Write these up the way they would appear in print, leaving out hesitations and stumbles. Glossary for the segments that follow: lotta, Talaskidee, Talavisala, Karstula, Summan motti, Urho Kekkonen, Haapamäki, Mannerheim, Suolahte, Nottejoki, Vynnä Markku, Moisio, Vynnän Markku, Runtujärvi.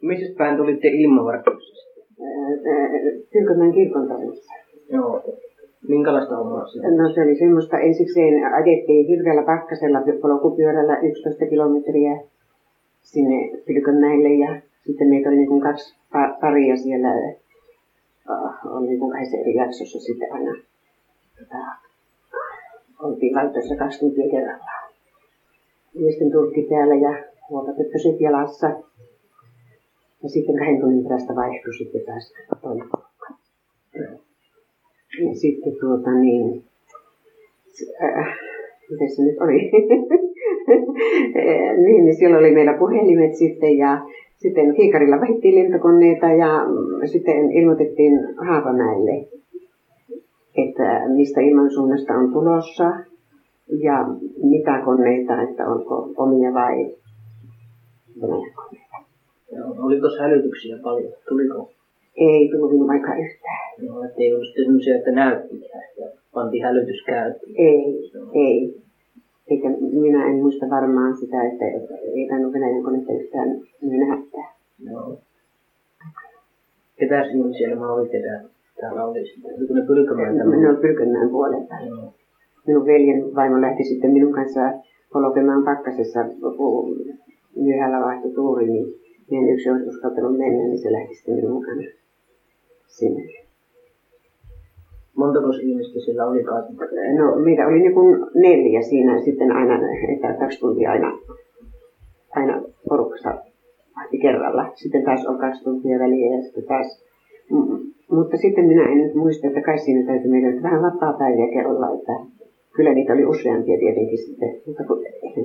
Missä päin tulitte ilmavartauksesta? Pylkönmäen kirkontornissa. Joo. Minkälaista hommaa sitä? No se oli semmoista, ensikseen ajettiin hirveällä pakkasella polkupyörällä 11 kilometriä sinne Pylkönmäelle ja sitten meitä oli niin kaksi paria siellä, oli niin kahdessa eri jaksossa sitten aina. Oltiin valtoissa 2 tuntia kerrallaan. Miesten turkki täällä ja huoltapöttöset jalassa. Ja sitten 2 tunnin päästä vaihtui sitten taas toinen porukka. Ja sitten miten se nyt oli? Niin, siellä oli meillä puhelimet sitten ja sitten kiikarilla vaihdettiin lentokoneita ja sitten ilmoitettiin Haapamäelle, että mistä ilmansuunnasta on tulossa ja mitä koneita, että onko omia vai omia koneita. Oliko hälytyksiä paljon? Tuliko? Ei tullut vaikka yhtään. No, ettei ollut sitten sellaisia, että näytti ja pantiin hälytys käyttöön. Ei. Eikä minä en muista varmaan sitä, että ei tainnut Venäjän konetta yhtään näyttää. Joo. Ketäs ihmisiä mä olin täällä oli sitten? Oliko ne Pylkönmäen tämmöinen? Ne on Pylkönmäen puolelta. Joo. Minun veljen vaimo lähti sitten minun kanssaan polkemaan pakkasessa myöhällä vaihtui tuuri, niin meidän yksi olisi uskaltanut mennä, niin se lähti sitten minun mukana sinne. Montako ihmistä siellä oli kaikki? No meitä oli niin kuin 4 siinä sitten aina, että 2 tuntia aina porukassa vahti kerralla. Sitten taas on 2 tuntia väliä ja sitten taas. Mutta sitten minä en nyt muista, että kai siinä täytyy meidän vähän vapaapäiviäkin olla, että kyllä niitä oli useampia tietenkin sitten. Mutta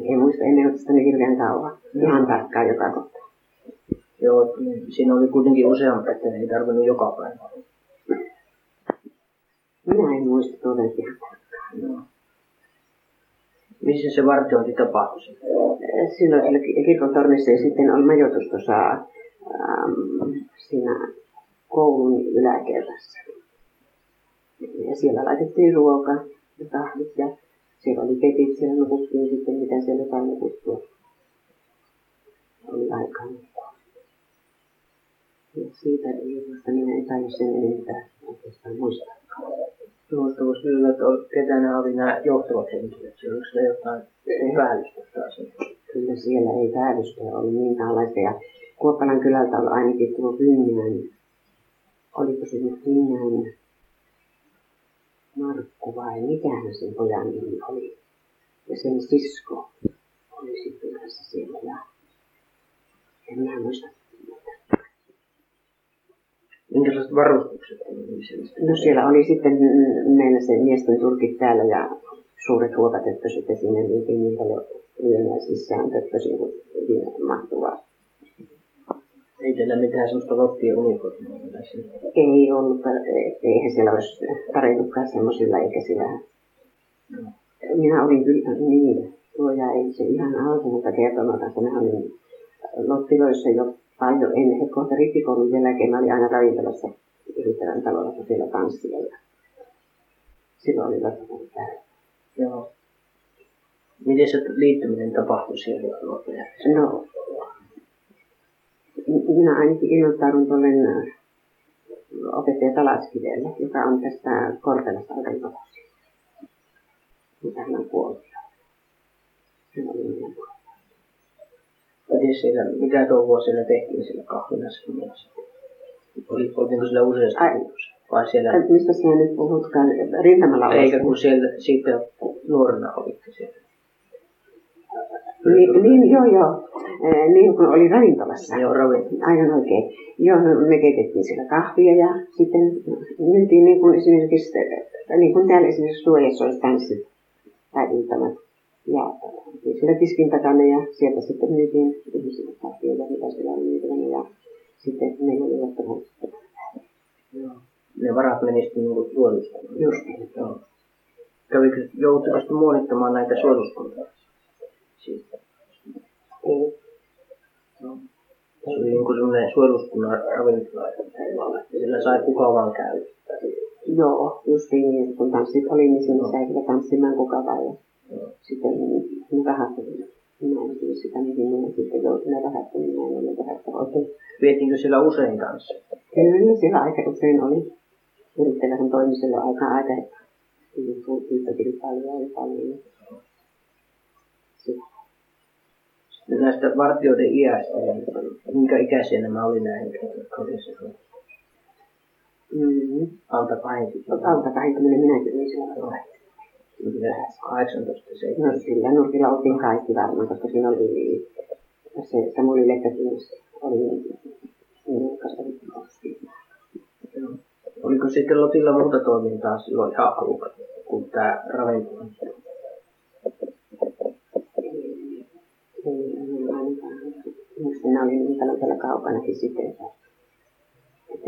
en muista ennen ole sitä niin hirveän kauan, ihan tarkkaan joka kohta. Joo, siinä oli kuitenkin useampi, että ei tarvinnut joka päivä. Minä en muista todenkaan. No. Missä se vartiointi tapahtui? Silloin siellä kirkontornissa ja sitten on majoitus tuossa siinä koulun yläkerrassa. Ja siellä laitettiin ruoka ja kahvit ja siellä oli petit, siellä nukuttiin sitten mitä siellä sai nukuttua. Oli aikaa nukua. Ja siitä ei muista, minä en tainnut sen enempää oikeastaan muistaa. Muistavuus kyllä, että ketä nämä oli nämä johtavat henkilöt. Siellä oliko siellä jotain päällistöstä asiaa? Kyllä siellä ei päällistöä ollut minkäänlaista. Ja Kuoppalan kylältä oli ainakin tuo Vynnän. Oliko se nyt Vynnän Markku vai mikähän sen pojan nimi oli? Ja sen sisko oli sitten kanssa siellä. Ja en minä muista. Minkälaiset varustukset oli siellä? No siellä oli sitten meillä se miesten turkit täällä ja suuret huokatöppöset ja siinä liikin niin paljon yönä sisään töppösiä, kun siinä mahtuvaa. Ei teillä mitään sellaista lottia ulikoista? Ei ollut, eihän siellä olisi tarjottukaan semmoisilla eikä sillä. No. Minä olin kyllä niin, tuoja ei se ihan alkuunta kertomatta, kun minä olin lottiloissa jo. Paljon ennen kohta rippikoulun jälkeen mä olin aina ravintolassa yrittävän talolla, kun siellä tanssia ja silloin oli lottakunut täällä. Joo. Miten se liittyminen tapahtui siellä Runtujärvissä? No, minä ainakin ilmoittaudun tuolle opettaja Talaskideelle, joka on tästä Kortelasta aika iloksi. Mutta hän on kuollut. Hän oli minä kuollut. Siellä, mitä touhua siellä tehtiin siellä kahvilassa? Oliko siellä useasti vai siellä? Mistä siellä nyt puhutkaan? Rintamalla ollaan. Eikä kun siellä, siitä nuorena olitte siellä. Joo. Niin kun oli ravintolassa. Joo, ravintolassa. Aivan oikein. Joo, me keitettiin siellä kahvia ja sitten myytiin niin kuin esimerkiksi, niin kuin täällä esimerkiksi Suojassa olisi tanssit tai iltamat. Ja siellä tiskin takana ja sieltä sitten myytiin ihmisille kahvia ja mitä siellä oli myytävänä ja sitten meillä oli johtavuus. Joo. Ne varat menisivät niinku suojelusta. Just. Joo. Kävikö joutuvasti muonittamaan näitä suojeluskuntaa? Siitä. Ei. No. Se oli niinku semmoinen suojeluskunnan ravintolainen. Sillä sai kukaan vaan käydä. Joo, just niin. Kun tanssit oli, niin siinä sai kyllä tanssimaan kukaan vaan. Sitten minä vähättelin. Minä en tiedä sitä, mihin minä sitten joutuin vähättelemään. Oikein Vietiinkö siellä usein kanssa? Kyllä, siellä aika usein oli. Yrittäjähän toimi siellä aika paljon. Ja näistä vartijoiden iästä, minkä ikäisiä nämä oli näin kodissa? Alta 20. Alta 20, minäkin olin siellä. 18. No sillä nurkilla oltiin kaikki varmaan, koska siinä oli se Samuli Lekkäkyys oli nurkasta. Oliko sitten Lotilla muuta toimintaa silloin ihan aluksi, kun tämä raventunut? Minä olin niitä Lotilla kaukanakin sitten, että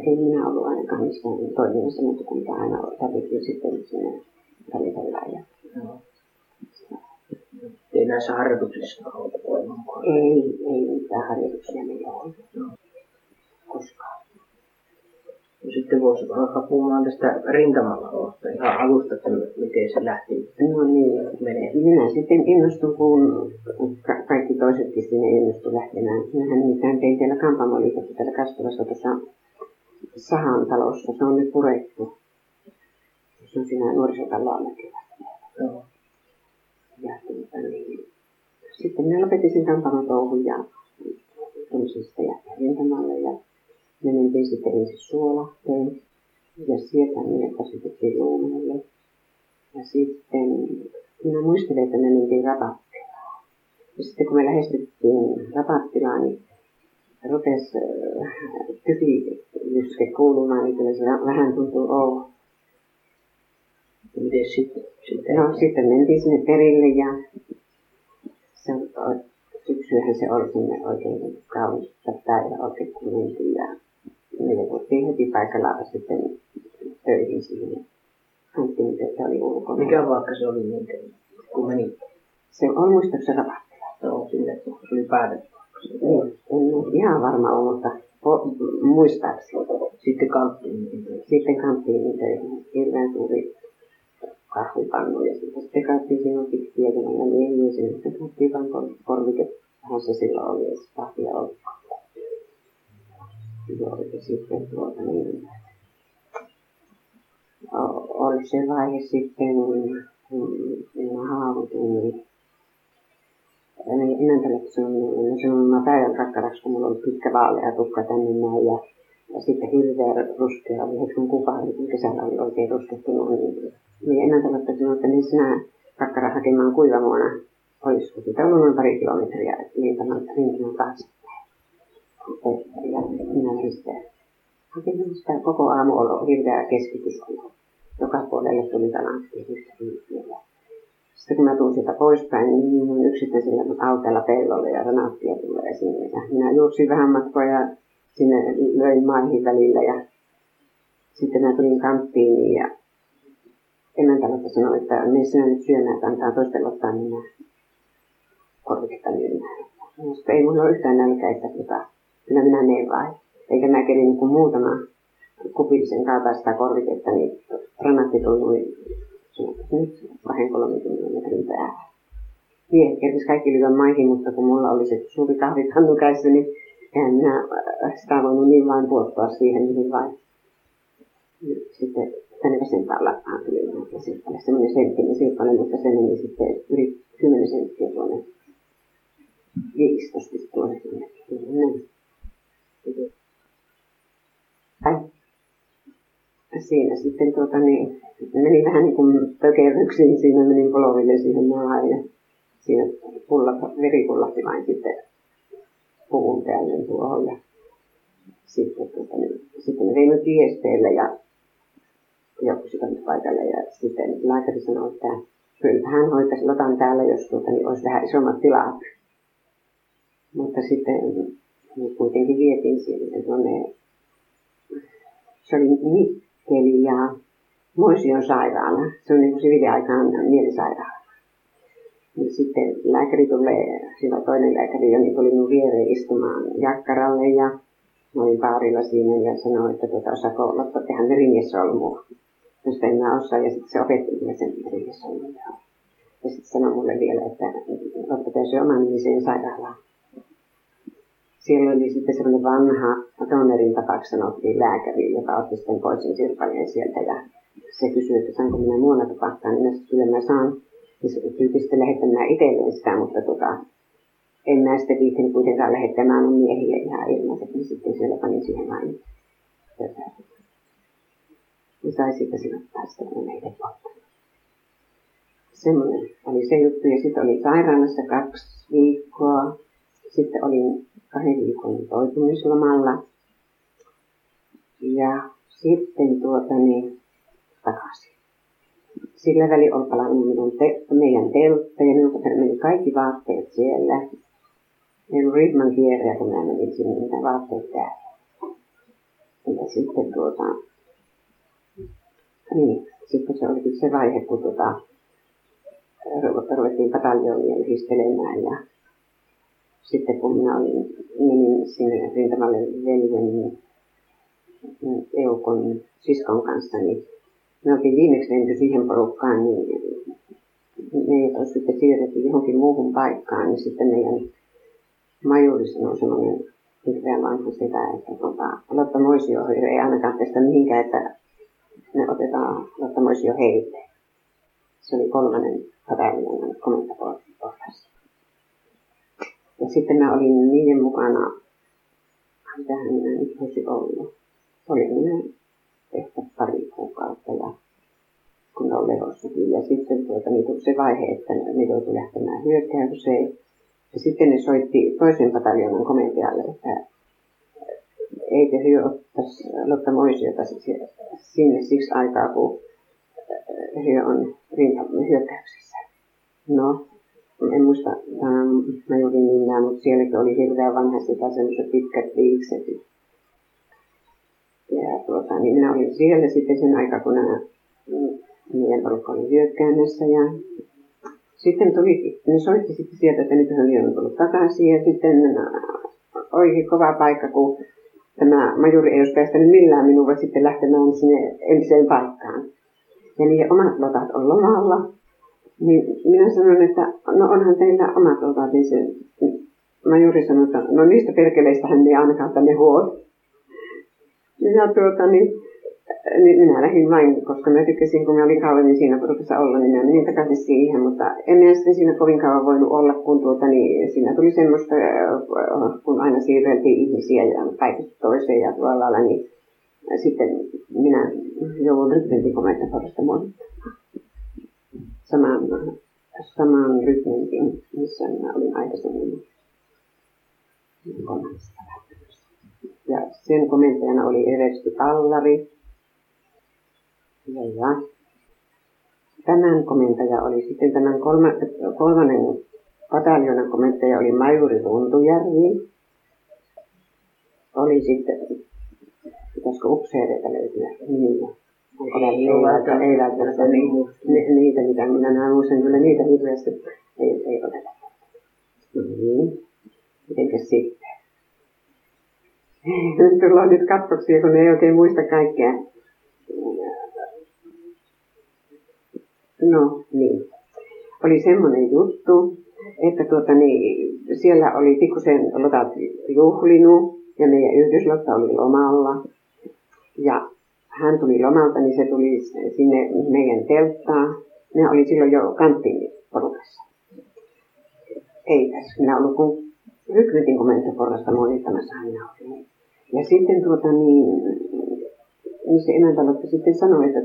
ei minä ollut ainakaan missään toiminnassa, mutta kun tämä aina tarvittiin sitten sinne Talivallaa ja... Ei näissä harjoituksissa ole voimaa? Ei mitään harjoituksia meillä ole koskaan. Sitten voisi alkaa puhumaan tästä rintamalla ihan alusta, että miten se lähti. No niin, menee. Minä sitten innostun, kun kaikki toisetkin sinne innostu lähtemään. Minähän nimittäin tein täällä Kampamoliikassa täällä Karstulassa tuossa Sahan talossa. Se on nyt purettu. Se on siinä nuorisotalloilla kyllä. Ja sitten minä lopetin sen Kampamatouhun ja tunsin sitä jättää rintamalle. Ja me mentiin sitten ensin Suolahteen ja sieltä minä käsitettiin Luumalle. Ja sitten minä muistelin, että me mentiin Rapattilaan. Ja sitten kun me lähestyttiin Rapattilaan, niin rupesi typijyske kuulumaan, niin kyllä se vähän tuntuu olla. Miten sitten? No sitten mentiin sinne perille ja syksyähän se oli sinne oikein kaunis päivä oikein kun mentiin ja meidän oltiin heti paikalla sitten töihin siihen. Hanktiin töitä oli ulkona. Mikä vaikka se oli niitä, kun meni? Se oli muistaakseni Rapattila. No, sille tuli päätetty. En ihan varma ollut, mutta muistaakseni. Sitten kanttiin niitä hirveän suuri kahvipannu ja sitten kanttiin sinun pitkiä ja miehiä sinne. Sitten kanttiin vain korvikehan se silloin oli ja se kahvia oli. Joo, ja sitten niin oli se vaihe sitten, kun haavutuin, niin emäntälle sanoin, että mä päivän rakkaraksi, kun mulla oli pitkä vaalea tukka tänne näin, ja sitten hirveä ruskea oli heti mun kupari, kun kesällä oli oikein ruskehtunut, niin emäntälle sanoi, että niin sinä rakkara hakemaan kuivamuona, olisiko sitä ollut noin pari kilometriä, niin tämä rinkin taas. Ja minä olin sitä. Hakemaan sitä koko aamu oli hirveä keskitys, kun joka puolelle tuli talanttihdystä kiinniä. Sitten kun mä tuun sieltä poispäin, niin minun yksittäisellä autolla pellolle ja ranaattia tulee sinne. Ja minä juoksin vähän matkoja sinne löin maihin välillä ja sitten minä tulin kanttiin ja emäntälotta sanoi, että me sinä nyt syömään, että antaa toisten ottaa minä korviketta myymään. Sitten ei minulla ole yhtään nälkäistä, mutta kyllä minä menen vain. Eikä minä kerin niin kuin muutama kupillisen kaltaista korviketta, niin ranaatti tuli nyt 2-30 metrin päähän. Miehet kertisi kaikki lyödä maihin, mutta kun mulla oli se suuri kahvipannu kädessä, niin eihän minä sitä voinut niin vain puoltua siihen, mihin vain. Sitten tänne vasempaan lappaan tuli semmoinen senttinen silppainen, mutta se meni sitten yli 10 senttiä tuonne. 15 tuonne sinne. Siinä sitten menin vähän niin kuin tökerryksiin, siinä menin poloville siihen maahan ja siinä veri pullahti vain sitten puun päälle tuohon ja sitten me veimme tiesteelle ja joku sitä nyt paikalle ja sitten lääkäri sanoi, että kyllä hän hoitaisi Lotan täällä, jos niin olisi vähän isommat tilat. Mutta sitten me kuitenkin vietiin siihen tuonne, se oli Mikkeli ja Moision sairaala. Se on niin kuin siviiliaikaan mielisairaala. Ja sitten lääkäri tulee, sillä toinen lääkäri Joni tuli minun viereen istumaan jakkaralle ja mä olin baarilla siinä ja sanoi, että osaako Lotta tehdä merinjesolmua. No sitä en mä osaa ja sitten se opetti kyllä sen merinjesolmua. Ja sitten sanoi mulle vielä, että Lotta pääsee oman nimiseen sairaalaan. siellä oli sitten semmoinen vanha Donnerin tapaksi sanottiin lääkäri, joka otti sitten toisen sirpaleen sieltä ja se kysyi, että saanko minä muona tupakkaa, niin minä kyllä mä saan. Ja se pyytyi sitten lähettämään itselleen sitä, mutta en mä sitten viittinyt kuitenkaan lähettämään mun miehille ihan ilmaiset, niin sitten siellä panin siihen vain. Ja sai sitten sinne päästä, kun meitä polttaa. Semmoinen oli se juttu ja sitten olin sairaalassa 2 viikkoa. Sitten olin 2 viikon toipumislomalla ja sitten takaisin. Sillä välin on palannut meidän teltta ja minulta meni kaikki vaatteet siellä. Meillä on Ridman kierreä, kun mä menin sinne niitä vaatteet täällä. Ja sitten niin, sitten se olikin se vaihe, kun ruvettiin pataljoonia yhdistelemään ja sitten kun minä menin sinne rintamalle veljen eukon siskon kanssa, niin me oltiin viimeksi menty siihen porukkaan, niin meidät olisi sitten siirretty johonkin muuhun paikkaan, niin sitten meidän majurissa on semmoinen hirveän vanha sitä, että Lotta Moisio ei ainakaan tästä mihinkään, että me otetaan Lotta Moisio heille. Se oli 3. pataljoonan komentaportassa. Ja sitten mä olin niiden mukana, mitähän minä nyt olisi ollut. Olin minä ehkä 2 kuukautta ja kun on levossakin. Ja sitten niin tuli se vaihe, että ne joutui lähtemään hyökkäykseen. Ja sitten ne soitti toisen pataljoonan komentajalle, että eikö hyö ottaisi Lotta Moisiota sinne siksi aikaa, kun hyö on hyökkäyksessä. No. En muista, mä juuri minä, mutta sielläkin oli hirveän vanha sitä semmoiset pitkät viikset. Ja niin minä olin siellä sitten sen aikaa, kun meidän porukka oli hyökkäämässä. Ja sitten ne soitti sitten sieltä, että nyt on tullut takaisin. Ja sitten oli kova paikka, kun tämä majuri ei olisi päästänyt millään minua sitten lähtemään sinne entiseen paikkaan. Ja niiden omat lotat on lomalla. Niin minä sanon, että no onhan teillä omat lotat, niin se majuri sanoi, että no niistä perkeleistähän ei ainakaan tänne huoli. Ja niin minä lähdin vain, koska mä tykkäsin, kun mä olin kauemmin siinä porukassa olla, niin mä menin takaisin siihen, mutta en minä sitten siinä kovin kauan voinut olla, kun niin siinä tuli semmoista, kun aina siirreltiin ihmisiä ja päivästä toiseen ja tuolla lailla, niin sitten minä joudun rytmentikomaita porukasta muodottamaan. Samaan rytmentin, missä minä olin aikaisemmin kolmannessa lähtössä. Ja sen komentajana oli Eversti Pallari. Ja tämän komentaja oli sitten tämän kolmannen pataljoonan komentaja oli majuri Runtujärvi. Oli sitten, pitäisikö upseereita löytyä nimiä? Ei välttämättä niitä, mitä minä näen usein, kyllä niitä hirveästi ei oteta. Niin, mitenkäs sitten? Tullaan nyt katkoksia, kun ei oikein muista kaikkea. No niin, oli semmoinen juttu, että siellä oli pikkusen lotat juhlinut ja meidän yhdyslotta oli lomalla. Ja hän tuli lomalta, niin se tuli sinne meidän telttaan. Minä olin silloin jo kanttiin porukassa. Ei tässä. Minä ollut kun rykrytin komentoporrasta muodittamassa aina olin. Ja sitten niin se emäntälotta sitten sanoi, että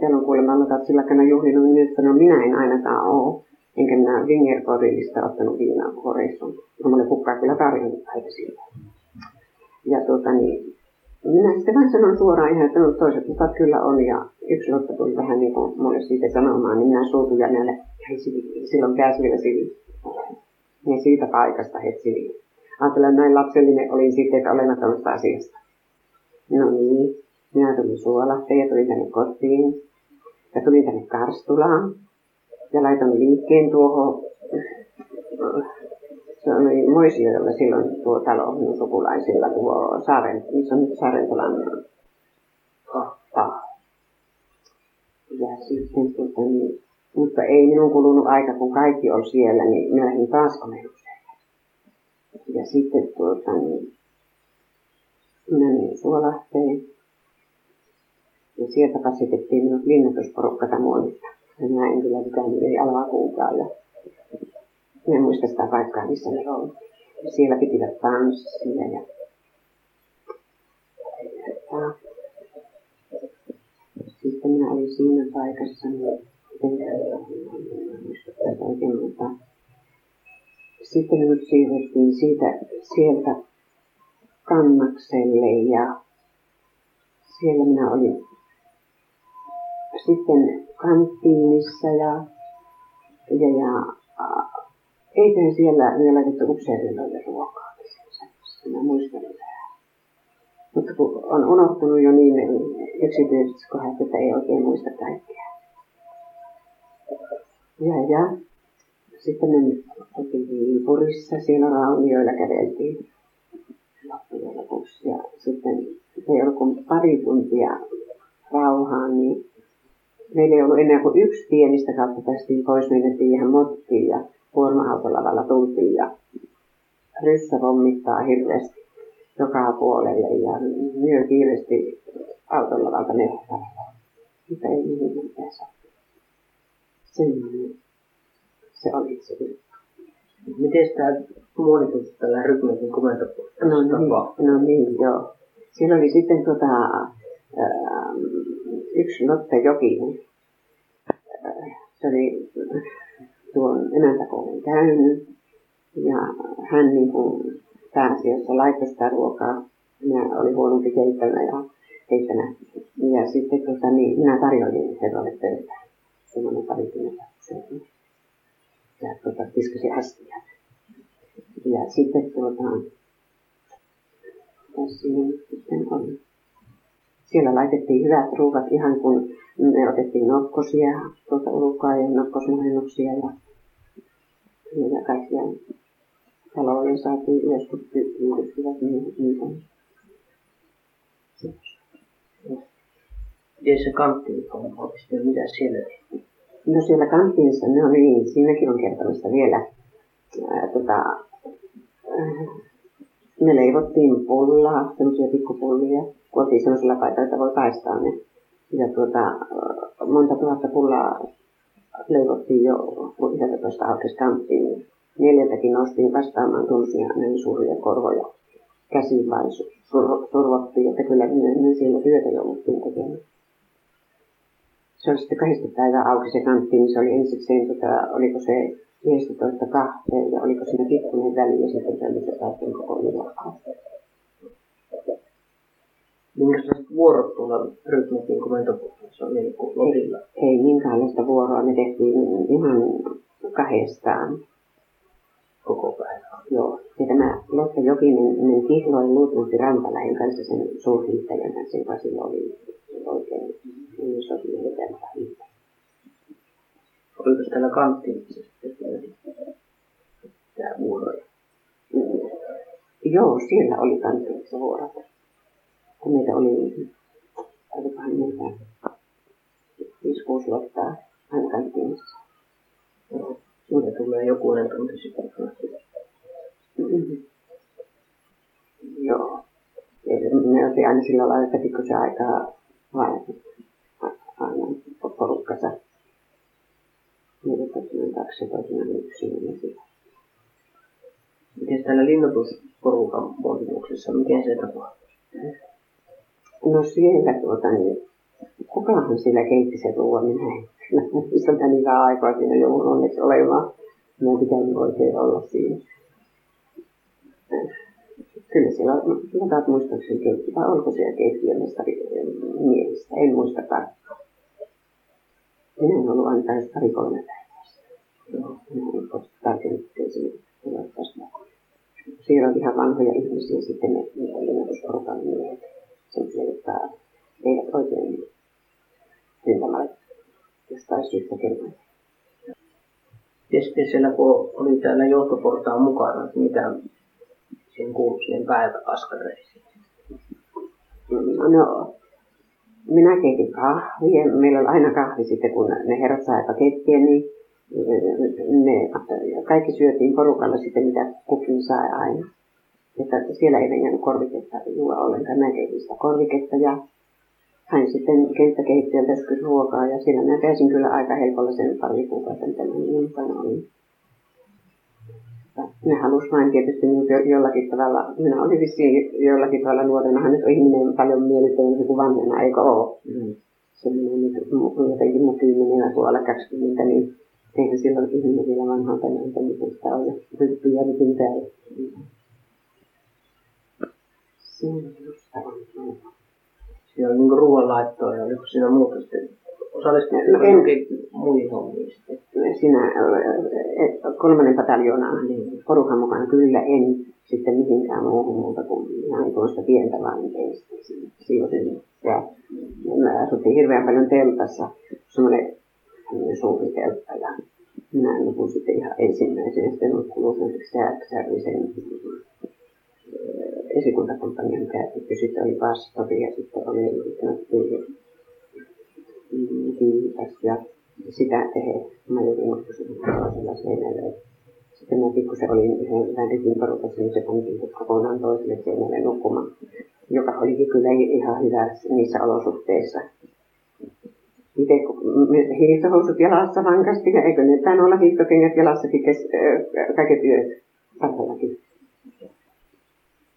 täällä on kuulemma lotat sillä aikana juhlinut, niin nyt sanoi, minä en ainakaan ole. Enkä minä Vingerkorillista ottanut viinaa koreissun. No mulle kukkaa kyllä tarjonnut aika sillä. Ja minä sitten vain sanon suoraan ihan, että toiset lotat kyllä on ja yksi lotta tuli vähän niin kuin mulle siitä sanomaan, niin minä suutun ja näille silloin pääsivät ja siitä paikasta heti siville. Ajattelen, näin lapsellinen olin siitä, että olematonista asiasta. No niin, minä tulin Suolahteen ja tulin tänne kotiin ja tulin tänne Karstulaan ja laitan liikkeen tuohon. Se oli Moisio, jolla silloin tuo talo minun sukulaisilla, tuo missä on nyt Saarentolan kohtaa. Ja sitten, mutta ei minun kulunut aika, kun kaikki oli siellä, niin minä lähdin taas komennukseen. Ja sitten minä menin Suolahteen. Ja sieltä kasetettiin minut linnatusporukkata muonista. Ja minä en kyllä pitänyt ei alaa kuukaan. Ja minä en muista sitä paikkaa, missä ne oli. Siellä pitivät tanssia ja sitten minä olin siinä paikassa, sitten minut siirrettiin sieltä Kannakselle ja siellä minä olin sitten kanttiinissa ja eiköhän siellä minä laitettu upseerille ruokaa. Minä muistan vähän. Mutta kun on unohtunut jo niin yksityiskohdat, että ei oikein muista kaikkea. Ja. Sitten me oltiin Viipurissa, siellä raunioilla käveltiin loppujen lopuksi. Ja sitten ei ollut kuin pari tuntia rauhaa, niin meillä ei ollut enää kuin yksi pienistä kautta päästiin pois. Meillä ihan mottiin ja kuorma-autolavalla tultiin ja ryssä pommittaa hirveästi joka puolelle ja myö kiireesti autolavalta mehtävällä. Mitä ei mihin tässä. Semmoinen. Se oli se juttu. Miten tämä muoditut tällä rytmikin komentopuolella? No niin, joo. Siellä oli sitten yksi Nottejoki. Se oli tuon emäntäkoulun käynyt ja hän niin kuin pääasiassa laittoi sitä ruokaa. Minä olin huonompi keittänä. Ja sitten minä tarjoilin herralle pöytään. Semmoinen parikymmentä. Ja tiskasi astiat. Ja sitten siellä laitettiin hyvät ruuat ihan kun me otettiin nokkosia ulkoa ja nokkosmuhennuksia ja kaikkia taloihin saatiin ylös, kun pyydysivät niitä. Miten se kanttiinko on? Mitä siellä tehtiin? No siellä kanttiinissa, no niin, siinäkin on kertomista vielä. Me leivottiin pullaa, semmoisia pikkupullia. Kun oltiin semmoisella paikalla, että voi paistaa ne. Ja monta tuhatta pullaa leivottiin jo, kun isältä tuosta aukesi kanttiin. Neljältäkin noustiin vastaamaan tuollaisia näin suuria korvoja. Käsin vain survottiin, että kyllä me siellä työtä jouduttiin tekemään. Se oli sitten 2 päivää auki se kanttiin, niin se oli ensikseen, oliko se 11.2 ja oliko siinä pikkuinen väli ja sitten se saatiin koko ilmaa. Minkälaista vuorottuilla rytmikin komentopuolissa on eli kuin lopilla? Ei minkäänlaista vuoroa, me tehtiin ihan kahdestaan. Koko päivää? Joo, ja tämä Lotta Jokinen meni kihloin Luutmuutti Rantalähen kanssa sen suurhiihtäjän kanssa, joka silloin oli oikein. Niin sopii eteenpäin itse. Oliko täällä kanttiinissa sitten tämä vuoroja? Joo, siellä oli kanttiinissa vuorot. Kun meitä oli, olikohan meitä 5-6 lottaa aina kanttiinissa. Joo, siitä tulee jokunen tunti sitten. Joo. Me oltiin aina sillä lailla, että pikkuisen aikaa vain. Aina porukkansa. Meillä toisinaan 2 toisinaan 1. Miten täällä linnoitusporukan muotimuksessa, miten se tapahtuu? No siellä kukaanhan siellä keitti se ruoan, minä en kyllä muista tämän hyvää aikaa siinä joudun onneksi olemaan. Minun pitänyt oikein olla siinä. Kyllä siellä on taas muistaakseni keitti, vai olko siellä keittiömestari mielestä, en muista tarkkaan. Minä en ollut aina taas 2-3 päivästä. Minä en ole tarkenut teisiin. Siellä on ihan vanhoja ihmisiä sitten, ne linnoitusporukan miehet. Sellaisia, jotka eivät oikein rintamalla jostain syystä kerran. Ja sitten siellä, kun oli täällä johtoportaan mukana, mitä siihen kuului siihen päiväkaskareisiin? No, minä keitin kahvia. Meillä oli aina kahvi sitten, kun ne herrat saivat pakettia, niin ne kaikki syötiin porukalla sitä, mitä kukin sai aina. Että siellä ei venjännyt korviketta juo ollenkaan. Mä tein sitä korviketta ja hain sitten kenttäkehittäjän täskys ruokaa. Ja siellä mä pääsin kyllä aika helpolla sen pari kuukautta, mitä mä niin mukana olin. Ne halusivat vain tietysti jollakin tavalla, minä olin vissiin jollakin tavalla nuorenahan, nyt on ihminen paljon mielipeensi kuin vanhena, eikö ole? Mm. Semmoinen jotenkin mukiiminenä, kun alla 20, niin eihän silloin ihminen vielä vanhaa tänään, miten sitä on, ja ryppyjä rypyn päälle. Siellä oli niin ruoanlaittoa ja oliko siinä muuta sitten? Osallistuttiin johonkin muihin hommiin sitten? Sinä, 3. pataljoonaa, niin porukan mukana kyllä en sitten mihinkään muuhun muuta kuin ihan tuosta pientä vankeista. Ja mä asuttiin hirveän paljon teltassa, semmoinen suuri teltta. Ja minä nukun sitten ihan ensimmäisenä sitten kulutuseksi sääksärisen esikuntakomppanian käytetty. Sitten oli pastori ja sitten oli nottejoki. Ja sitä mä jokin sellaisella seinälle. Sitten mä pikkusen olin yhden välikin porukassa, niin se pantiin kokonaan toiselle seinälle nukkumaan, joka olikin kyllä ihan hyvä niissä olosuhteissa. Itse kun hiihtohousut jalassa vankasti, ja eikö ne tainnut olla hiihtokengät jalassakin kaiken yöt parhallakin.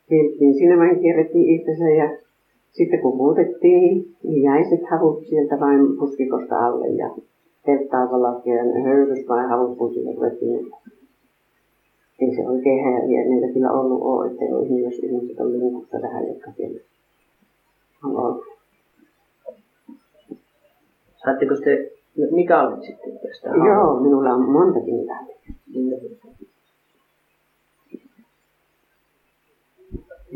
Niin siinä vain kierrettiin itsensä ja sitten kun muutettiin, niin jäiset havut sieltä vain puskikosta alle ja telttaavalakian höyrys vain havut pusille ruvettiin. Ei se oikein häviä, meillä kyllä ollut ole, ettei ole niin, jos ihmiset on liikussa vähän, jotka siellä on ollut. Saatteko te mitallit sitten tästä? Joo, minulla on montakin mitallit.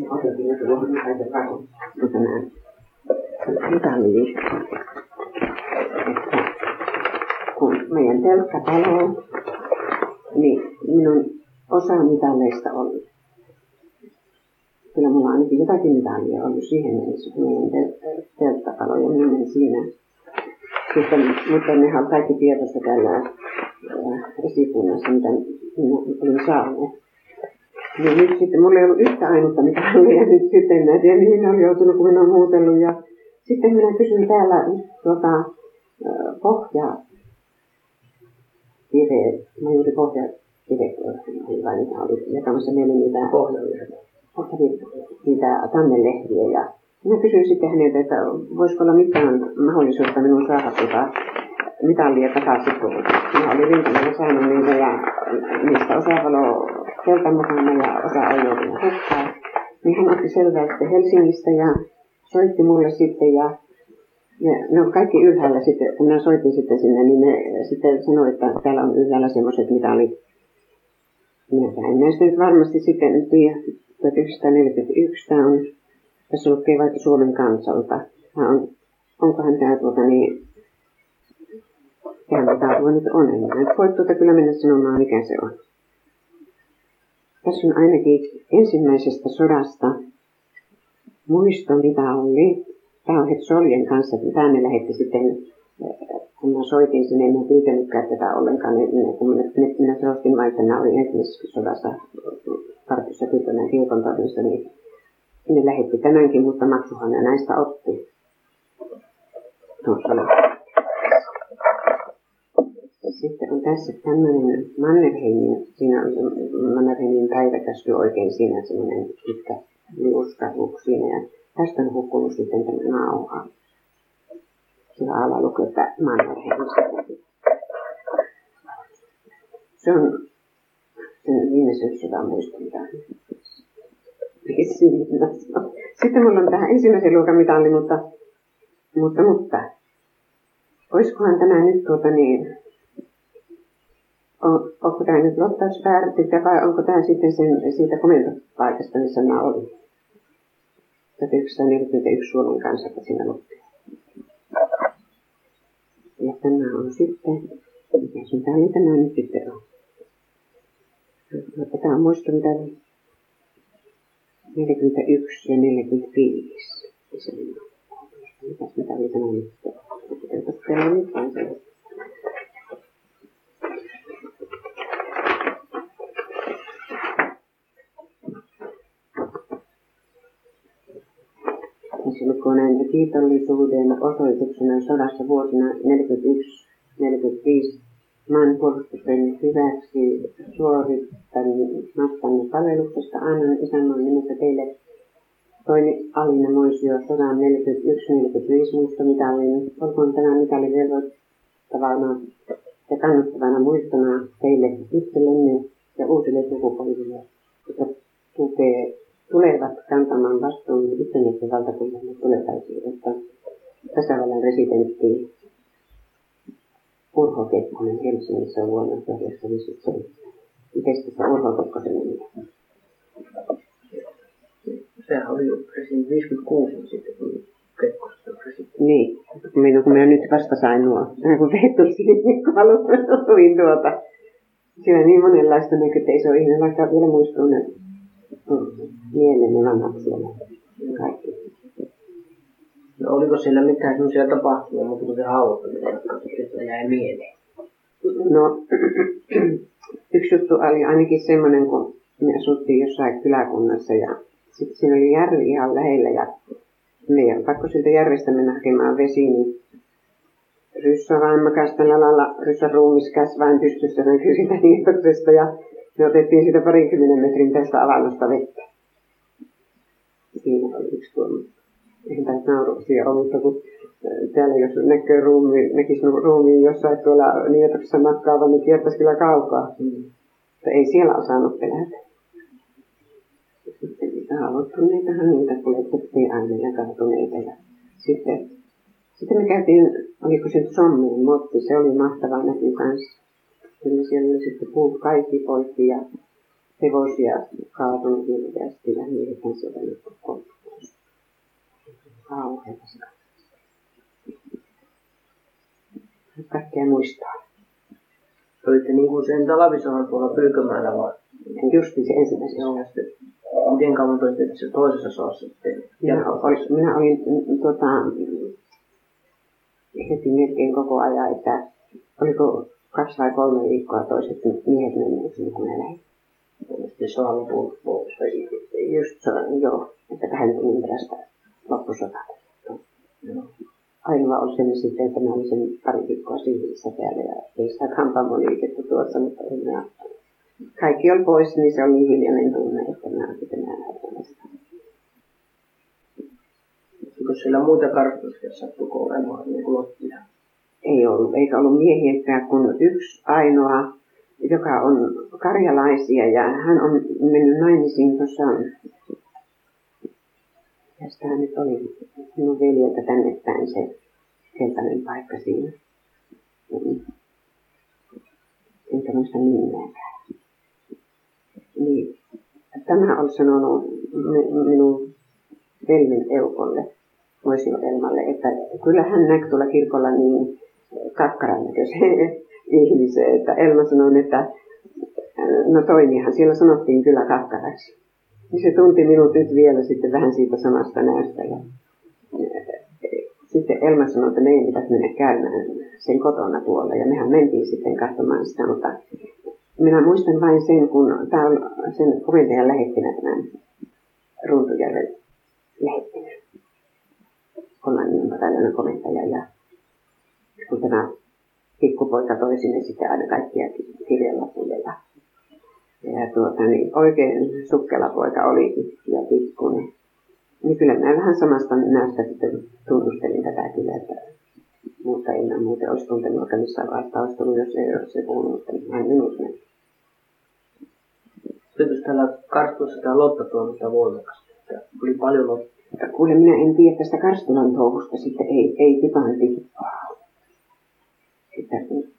Otettiin nyt luohon aika paljon. Kun meidän telkkatalo, niin minun osa mitalleista oli. Kyllä minulla ainakin jotakin mitallia oli siihen mennessä, kun meidän telkkatalo ja minä siinä. Mutta nehän on kaikki tietoista täällä esikunnassa, mitä olin saanut. Niin nyt sitten, mulla ei ollut yhtä ainutta mitallia, nyt sitten en tiedä mihin oli joutunut, kun minä olen muutellut. Ja sitten minä kysyin täällä pohjakiveä, mä juuri pohjakiveä, vai mitä oli jakamassa meille niitä tammenlehtiä. Ja minä kysyin sitten häneltä, että voisiko olla mitään mahdollisuutta minun saada mitallia takaisin. Minä olin rintamalla saanut niitä ja niistä osavalo kelta mukana ja osa oli joutunut hukkaan. Niin hän otti selvää sitten Helsingistä ja soitti mulle sitten ja ne on kaikki ylhäällä sitten. Kun minä soitin sitten sinne, niin ne sitten sanoi, että täällä on ylhäällä semmoiset, mitä oli. Minä en näistä nyt varmasti sitten tiedä. 1941 tämä on, tässä on lukee vaikka Suomen kansalta. Onkohan tämä tämä tuo nyt on enää. Voit kyllä mennä sanomaan, mikä se on. Tässä on ainakin ensimmäisestä sodasta muisto, mitä oli. Tämä on Soljen kanssa. Tämä me lähetti sitten, kun mä soitin sinne, en pyytänytkään tätä ollenkaan. Minä selostin vain, että nämä oli ensimmäisessä sodassa Kartussa Pylkönmäen kirkonkylässä, niin ne lähetti tämänkin, mutta maksuhan ne näistä otti. Sitten on tässä tämmöinen Mannerheimin, siinä on Mannerheimin päiväkäsky oikein siinä semmoinen pitkä liuskahuk siinä. Ja tästä on hukkunut sitten tämä nauha. Sillä alla lukee, että Mannerheim. Se on sen viime syksyltä muistetaan. Sitten mulla on tähän ensimmäisen luokan mitalli, mutta. Olisikohan tämä nyt onko tämä nyt lottausväärtyä vai onko tämä sitten siitä komentopaikasta, missä mä olin? 1941 Suomen kansalta siinä lukee. Ja tämä on sitten, mikä sun tämä nyt sitten on? Tämä on muistunut 41 ja 45. Mitäs mitä oli tämä nyt? Tämä on nyt vain sellaista. Metsäsylkonen ja kiitollisuuden osoituksena sodassa vuosina 1941-1945 maanpuolustuksen hyväksi suorittamastanne palveluksesta annan isänmaan nimessä teille Toini Alina Moisio sodan 1941-1945 muistomitalin, olkoon tämä mitali velvoittavana ja kannattavana muistona teille itsellenne ja uusille sukupolville, jotka tulevat kantamaan vastuun itsenäisen valtakunnan ja tulevaisuudesta. Tasavallan presidentti Urho Kekkonen Helsingissä vuonna 1957. Mites tässä Urho Kekkosen nimi? Sehän oli jo presidentti 56 sitten, kun Kekkosta on presidentti. Niin, kun minä nyt vasta sain nuo. Kun Petturi sinne, kun haluin tuota. Siellä on niin monenlaista näkyy, että ei se ole ihme, vaikka vielä muistuu ne mieleni vanhat siellä kaikki. No oliko siellä mitään semmoisia tapahtumia, mutta kun se hautaminen, jotka jäi mieleen? No, yksi juttu oli ainakin semmoinen, kun me asuttiin jossain kyläkunnassa ja sitten siinä oli järvi ihan lähellä ja meidän pakko siltä järvestä mennä hakemaan vesiin. Niin ryssä vain makasi tällä lailla, ryssä ruumis käsi vain pystyssä näkyy sitä niitoksesta ja me otettiin siitä 20 metrin tästä avannosta vettä. Siinä oli yksi tuolla. Eihän taisi nauruksia ole, mutta kun täällä jos näkee ruumiin jossain tuolla nietoksessa makkaava, niin kiertäisi kyllä kaukaa. Mutta ei siellä osannut pelätä. Sitten niitä haavoittuneitahan niitä kuljetettiin aina ja kartuneita. Ja sitten me käytiin, oliko se Summan motti, se oli mahtava näky kanssa. Kyllä siellä oli sitten puut kaikki poikki ja hevosia kaatunut hirveästi ja miehet sieltä nyt koulutus. Kauheasti. Kaikkea muistaa. Olitte niin kuin sen Talavisalan tuolla Pyykömäellä vai? Justiin se ensimmäisessä osassa. Miten kauan toitte se toisessa osassa sitten? Minä olin heti melkein koko ajan, että oliko 2 vai 3 viikkoa toiset miehet menneet sinne, kun ne lähti. Sitten se on lopulta pois. Just se on, joo. Että 2 tunnin perästä loppusota. Ainoa oli sen sitten, että mä olin sen pari viikkoa siviilissä täällä. Ja ei sitä kampaamoliikettä tuossa, mutta en mä. Kaikki oli pois, niin se oli niin hiljainen tunne, että mä olen sitten näyttämässä. Oliko siellä muuta kartuskia sattuko olemaan niin kuin lottia? Ei ollut, eikä ollut miehiäkään kuin yksi ainoa, joka on karjalaisia ja hän on mennyt naimisiin tuossa. Tästähän nyt oli minun veljeltä tänne päin se keltainen paikka siinä. Enkä muista nimeäkään. Niin, tämä on sanonut minun veljen eukolle, Moisio Elmalle, että kyllä hän näki tuolla kirkolla niin kakkaran näköiseen ihmiseen, että Elma sanoi, että no Toinihan siellä sanottiin kyllä kakkaraksi. Ja se tunti minut nyt vielä sitten vähän siitä samasta näystä. Ja sitten Elma sanoi, että meidän pitäisi mennä käymään sen kotona tuolla. Ja mehän mentiin sitten katsomaan sitä, mutta minä muistan vain sen, kun tämä on sen komentajan lähettinä, tämän Runtujärven lähettinä. Hollannin pataljana komentaja ja kun tämä pikkupoika toi sinne sitten aina kaikkia kirjelapuja ja niin oikein sukkela poika oli ja pikkuinen. Niin kyllä minä vähän samasta näistä sitten tunnustelin tätä kyllä, että mutta en minä muuten olisi tuntenut, että missään vaiheessa olisi tullut, jos ei olisi puhunut, niin minä en minut mennä. Tietysti täällä Karstulassa tämä Lotta tuomista voimakasta, että oli paljon Lotta. Kuule, minä en tiedä tästä Karstulan touhusta, sitten ei tipaan tippaa. Että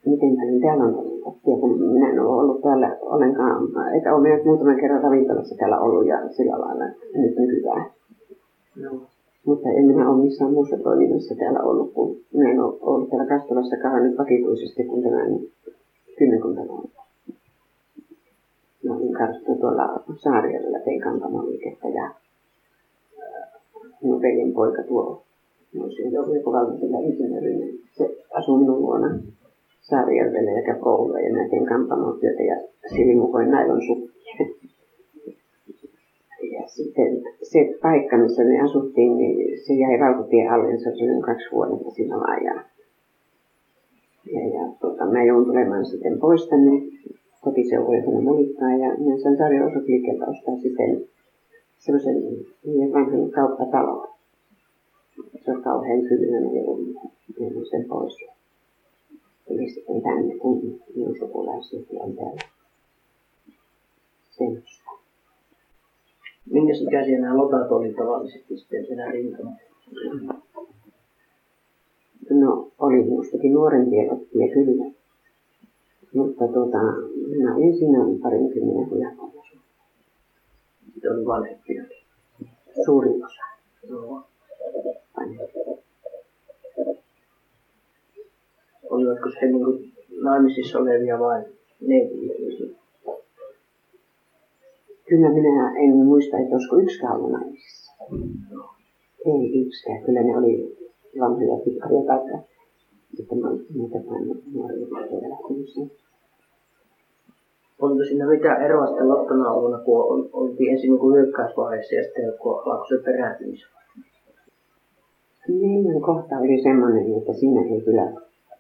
miten paljon täällä on ollut, kun minä en ole ollut täällä ollenkaan, että olen minä muutaman kerran ravintolassa täällä ollut ja sillä lailla nyt nykyään. No. Mutta en minä ole missään muussa toiminnassa täällä ollut, kun minä en ole ollut täällä Karstulassakaan nyt vakituisesti, kun tämä on kymmenkunta vuotta. Minä olin Karstulassa tuolla Saarialla, tein kantamoliikettä ja minun veljen poika tuo, Moisio on joku valmiutella insinöörinen, se asuu minun luona Saarijärvellä ja käy koulua ja mä teen kampanotyötä ja silimukoin nailonsukkia. Ja sitten se paikka, missä me asuttiin, niin se jäi rautatien alle, se oli 2 vuotta siinä laajaa. Mä joudun tulemaan sitten pois tänne kotiseudulle tänne Monikkaa ja minä sain tarjoa osuusliikkeeltä ostaa sitten semmoisen vanhan kauppatalon. Se on kauhean kylmä, mä joudun sen pois. Tuli sitten tänne, kun minun sukulaisiakin on täällä. Semmoista. Minkäs ikäisiä nämä lotat oli tavallisesti sitten sinä rintamalla? No, oli minustakin nuorempia lottia kyllä, mutta minä olin siinä 20 hujakolla. Sitten oli vanhempia. Suurin osa. No. Olivatko he niin naimisissa olevia vai neiti? Kyllä minä en muista, että olisiko yksikään ollut naimisissa. Ei yksikään. Kyllä ne oli vanhoja pitkäriä taikka. Sitten mä olin nuoria pitkäriä lähtemiseen. Oliko siinä mitään eroa sitten lottana oluna, kun oltiin ensin hyökkäysvaiheessa ja sitten kun alkoi se perääntymisvaihe? Meidän kohta oli semmoinen, että siinä ei kyllä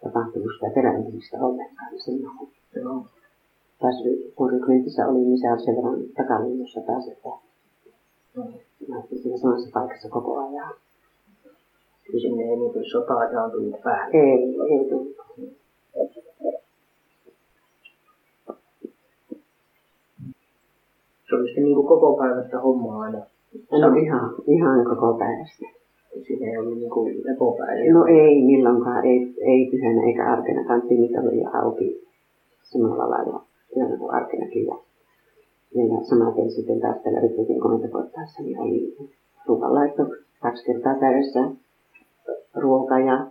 tapahtunut sitä perääntymistä ollenkaan semmoinen. No. Taas kun ryhmentissä oli, niin se on sen verran takalinnossa taas, että mä olin siinä samassa paikassa koko ajan. Eli sinne ei niin kuin sota-ajaan tullut päälle? Ei tullut. Se oli sitten niin kuin koko päivästä hommaa aina? No ihan koko päivästä. Siinä ei ollut niin kuin lepopäivä? No ei milloinkaan, ei pyhänä eikä arkena. Kanttiinit oli jo auki samalla lailla, ihan kuin arkenakin. Ja samaten sitten taas täällä yritettiin komentoportaassa, niin oli ruokanlaitto 2 kertaa päivässä ruoka ja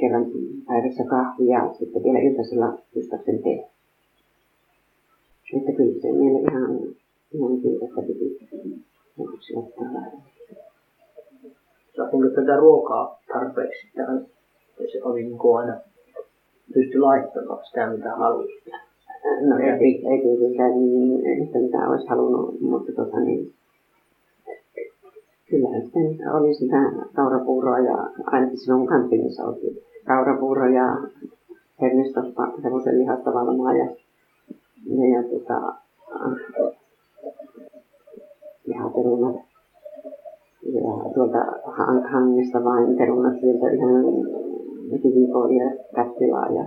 kerran päivässä kahvi ja sitten vielä iltaisella Kustaksen tee. Että kyllä se meillä ihan kiitosta piti sillä tavalla. Saatko tätä ruokaa tarpeeksi? Se oli niin kuin aina pysty laittamaan sitä, mitä halusi. No ei tietenkään sitä, mitä olisi halunnut, mutta kyllähän sitä oli sitä kaurapuuroa ja ainakin silloin kanttinissa oli kaurapuuro ja hernestosta, semmoisen lihasta valmaa ja lihaperunat. Ja tuolta hangesta vain perunat sieltä ihan kivinkoolia ja kattilaa ja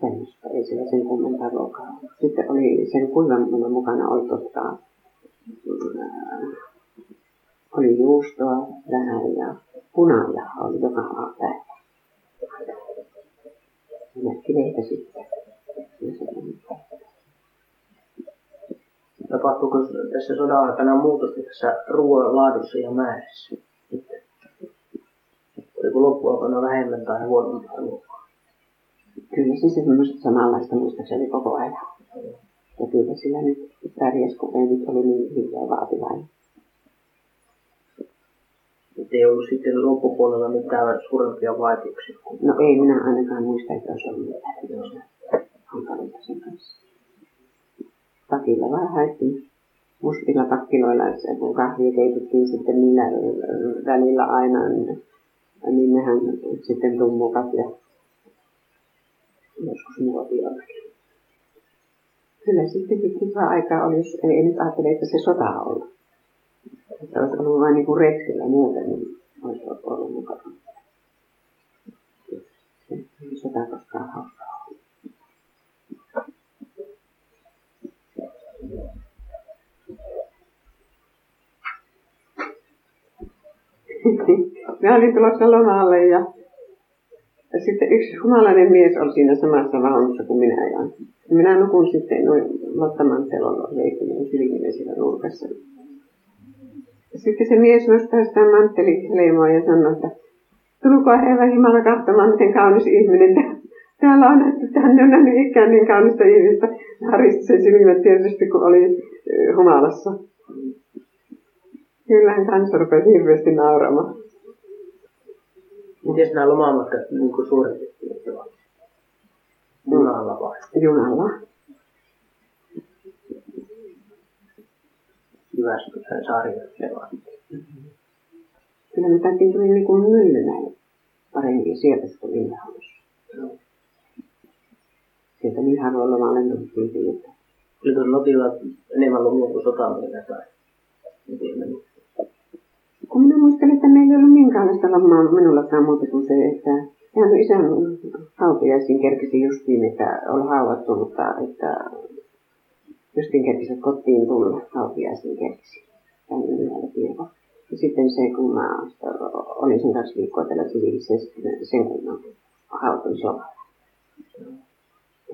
tämmöistä. Ei siellä sen kummempaa ruokaa. Sitten oli sen kuivan mukana oli oli juustoa vähän ja punajaa oli joka päivä. Minäkin lehtä sitten. Tapahtuuko tässä sodan aikana muutosta tässä ruoan laadussa ja määrässä? Oliko loppuaikana vähemmän tai huonompaa ruokaa? Kyllä se semmoista samanlaista muistakseni koko ajan. Ja kyllä sillä nyt pärjäs, kun ei nyt ollut niin hirveän vaativainen. Ei ollut sitten loppupuolella mitään suurempia vaikeuksia? No ei minä ainakaan muista, että olisi ollut mitään hankalinta sen kanssa. Pakilla vaan haettiin mustilla pakkiloilla, kun kahvia keitettiin sitten niillä välillä aina, niin nehän sitten tummukat ja joskus muotiollakin. Kyllä sittenkin hyvää aikaa oli, jos ei nyt ajattele, että se sota on ollut. Että olisi ollut vain niin kuin retkellä muuten, niin olisi ollut mukana. Sota koskaan hauskaa. Mä olin tulossa lomalle ja sitten yksi humalainen mies oli siinä samassa vaunussa kuin minä ja minä nukun sitten noin Lottamantelon leikkinen sylkinen siellä nurkassa. Sitten se mies nostaa sitä manttelihleimoa ja sanoi, että tulkoa Herra Jumala katsomaan, miten kaunis ihminen täällä on, että hän on nähnyt ikään niin kaunista ihmistä. Haristi sen silmät tietysti, kun oli humalassa. Kyllähän kanssa rupesi hirveästi nauramaan. Miten nämä lomamatkat niin suoritettiin? Junalla vai? Junalla. Jyväskylän sarjoittelua. Kyllä me päättiin tuli niin kuin myllynäin paremmin sieltä kuin Linnaus. Sieltä Linnaus on lentunut silti, että... Nyt on notilla enemmän lomia kuin sotaamia tai... Kun minä muistan, että meillä ei ollut minkäänlaista lomaa minullakaan muuta kuin se, että... Ihan isän hautajaisiin kerkesi justiin, että on haudattu, mutta että... Justin kerkiset kotiin tulla, haukiaisiin kerkisi tämän ylhäällä kirkolla. Ja sitten se, kun mä olin sen 2 viikkoa täällä siviilissä, sen kun mä hautuin sovalla.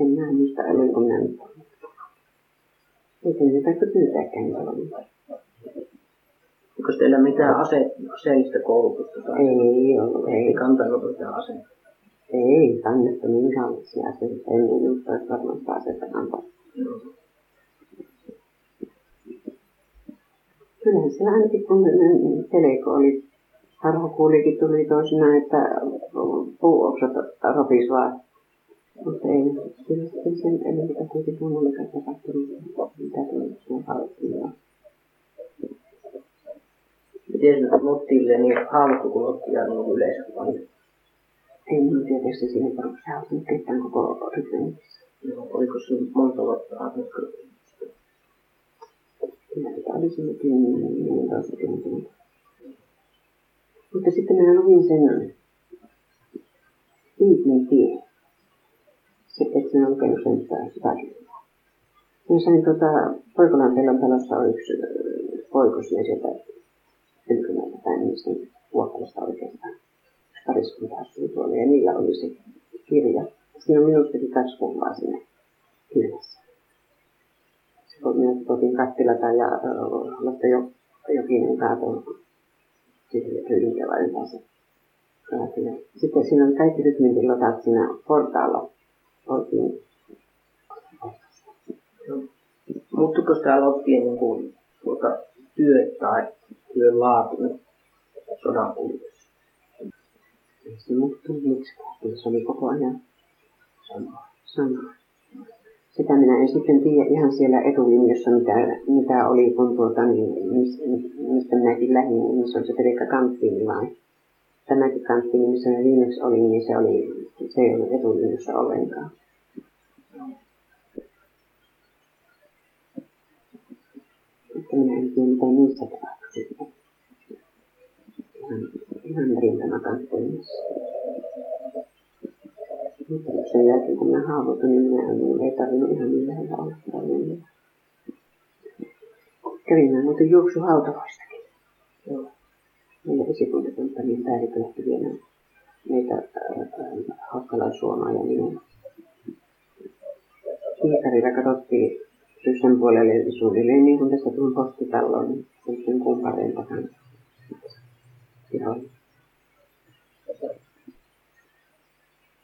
En mä muista, olinko minä nyt ollut. Eikä ne taitko pyytääkään nyt olla. Onko teillä mitään aseellista koulutusta? Ei ollut. Ei kantanut mitään aseita? Ei kannettu minkäänlaisia aseita. En muista, että varmaan sitä aseita kantaa. Kyllähän siellä ainakin, kun teleko oli, harhakuulikin tuli toisinaan, että puuoksat ropisi vaan. Mutta ei, kyllä sitten sen enemmän kuitenkin monellekaan tapahtunut, mitä tuli sinne haluttiin. Miten sinä Mottille niin haavuttu, kun Mottia on ollut yleensä paljon? Ei minun tietysti siihen porukassa hautunut ketään koko rytmenissä. No, oliko sinun monta vuotta haavutkirjoittaa? Kyllä, että olisimme 10-20. Mutta sitten minä luin sen Viitmin tien. Et sinä lukenut sen sitä. Minä sain Poikolanpellon talossa on yksi poikosinen sieltä Pylkönmäeltä tai niistä vuokkalasta oikeastaan. Pariskunta asui tuolla ja niillä oli se kirja. Siinä on minustakin 2 kuvaa siinä kirjassa. Minä kotiin Karstilalta ja Nottejokin kaatoon ylinkevää ympänsä. Sitten siinä on kaikki rytmintin lotat siinä portaalla. Muuttuiko sitä Lottien työ tai työn laatu sodan kuluessa? Ei se muuttunut miksikään. Se oli koko ajan samaa. Sitä minä en sitten tiedä ihan siellä etulinjassa, mitä oli, kun mistä minäkin lähdin, missä on se pelkkä kanttiini vai tämäkin kanttiini, missä minä viimeksi olin, niin se ei ollut etulinjassa ollenkaan. Että minä en tiedä mitään niissä tapahtuu. Ihan rintamakantteinissa. Mutta sen jälkeen, kun minä haavoituin, niin minä ei tarvinnut ihan niin lähellä olla tarvinnut. Kävin minä muuten juoksuhautavoistakin. Meillä esikuntakuntamien päällikkö lähti viemään meitä Hakkala-Suomaa ja minua. Kiikarilla katsottiin Ryssän puolelle suunnilleen, niin kuin tästä tuon postitaloon, niin sen kumpareen takana. Pihoin.